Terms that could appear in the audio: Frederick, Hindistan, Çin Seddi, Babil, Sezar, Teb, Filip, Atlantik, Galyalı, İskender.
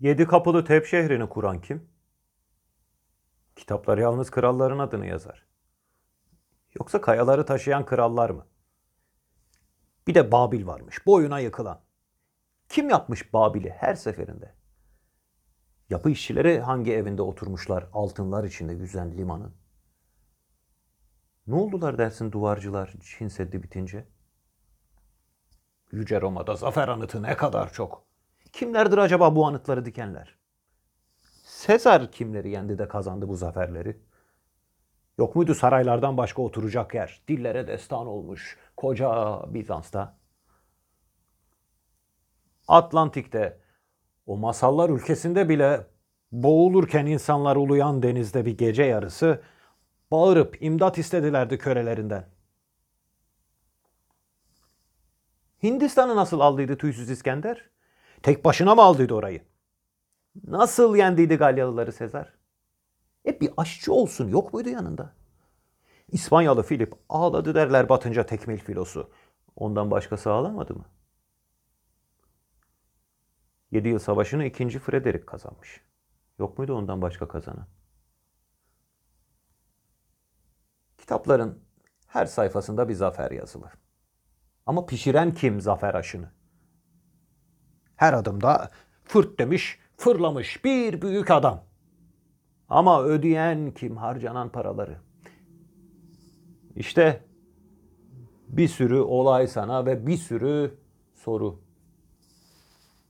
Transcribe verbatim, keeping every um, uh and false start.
Yedi kapılı Teb şehrini kuran kim? Kitaplar yalnız kralların adını yazar. Yoksa kayaları taşıyan krallar mı? Bir de Babil varmış, boyuna yıkılan. Kim yapmış Babil'i her seferinde? Yapı işçileri hangi evinde oturmuşlar altınlar içinde yüzen limanın? Ne oldular dersin duvarcılar Çin Seddi bitince? Yüce Roma'da zafer anıtı ne kadar çok. Kimlerdir acaba bu anıtları dikenler? Sezar kimleri yendi de kazandı bu zaferleri? Yok muydu saraylardan başka oturacak yer? Dillere destan olmuş koca Bizans'ta. Atlantik'te, o masallar ülkesinde bile boğulurken insanlar uluyan denizde bir gece yarısı bağırıp imdat istedilerdi kölelerinden. Hindistan'ı nasıl aldıydı tüysüz İskender? Tek başına mı aldıydı orayı? Nasıl yendiydi Galyalıları Sezar? Hep bir aşçı olsun yok muydu yanında? İspanyalı Filip ağladı derler batınca tekmil filosu. Ondan başkası ağlamadı mı? Yedi yıl savaşını ikinci Frederick kazanmış. Yok muydu ondan başka kazanan? Kitapların her sayfasında bir zafer yazılır. Ama pişiren kim zafer aşını? Her adımda fırt demiş, fırlamış bir büyük adam. Ama ödeyen kim harcanan paraları? İşte bir sürü olay sana ve bir sürü soru.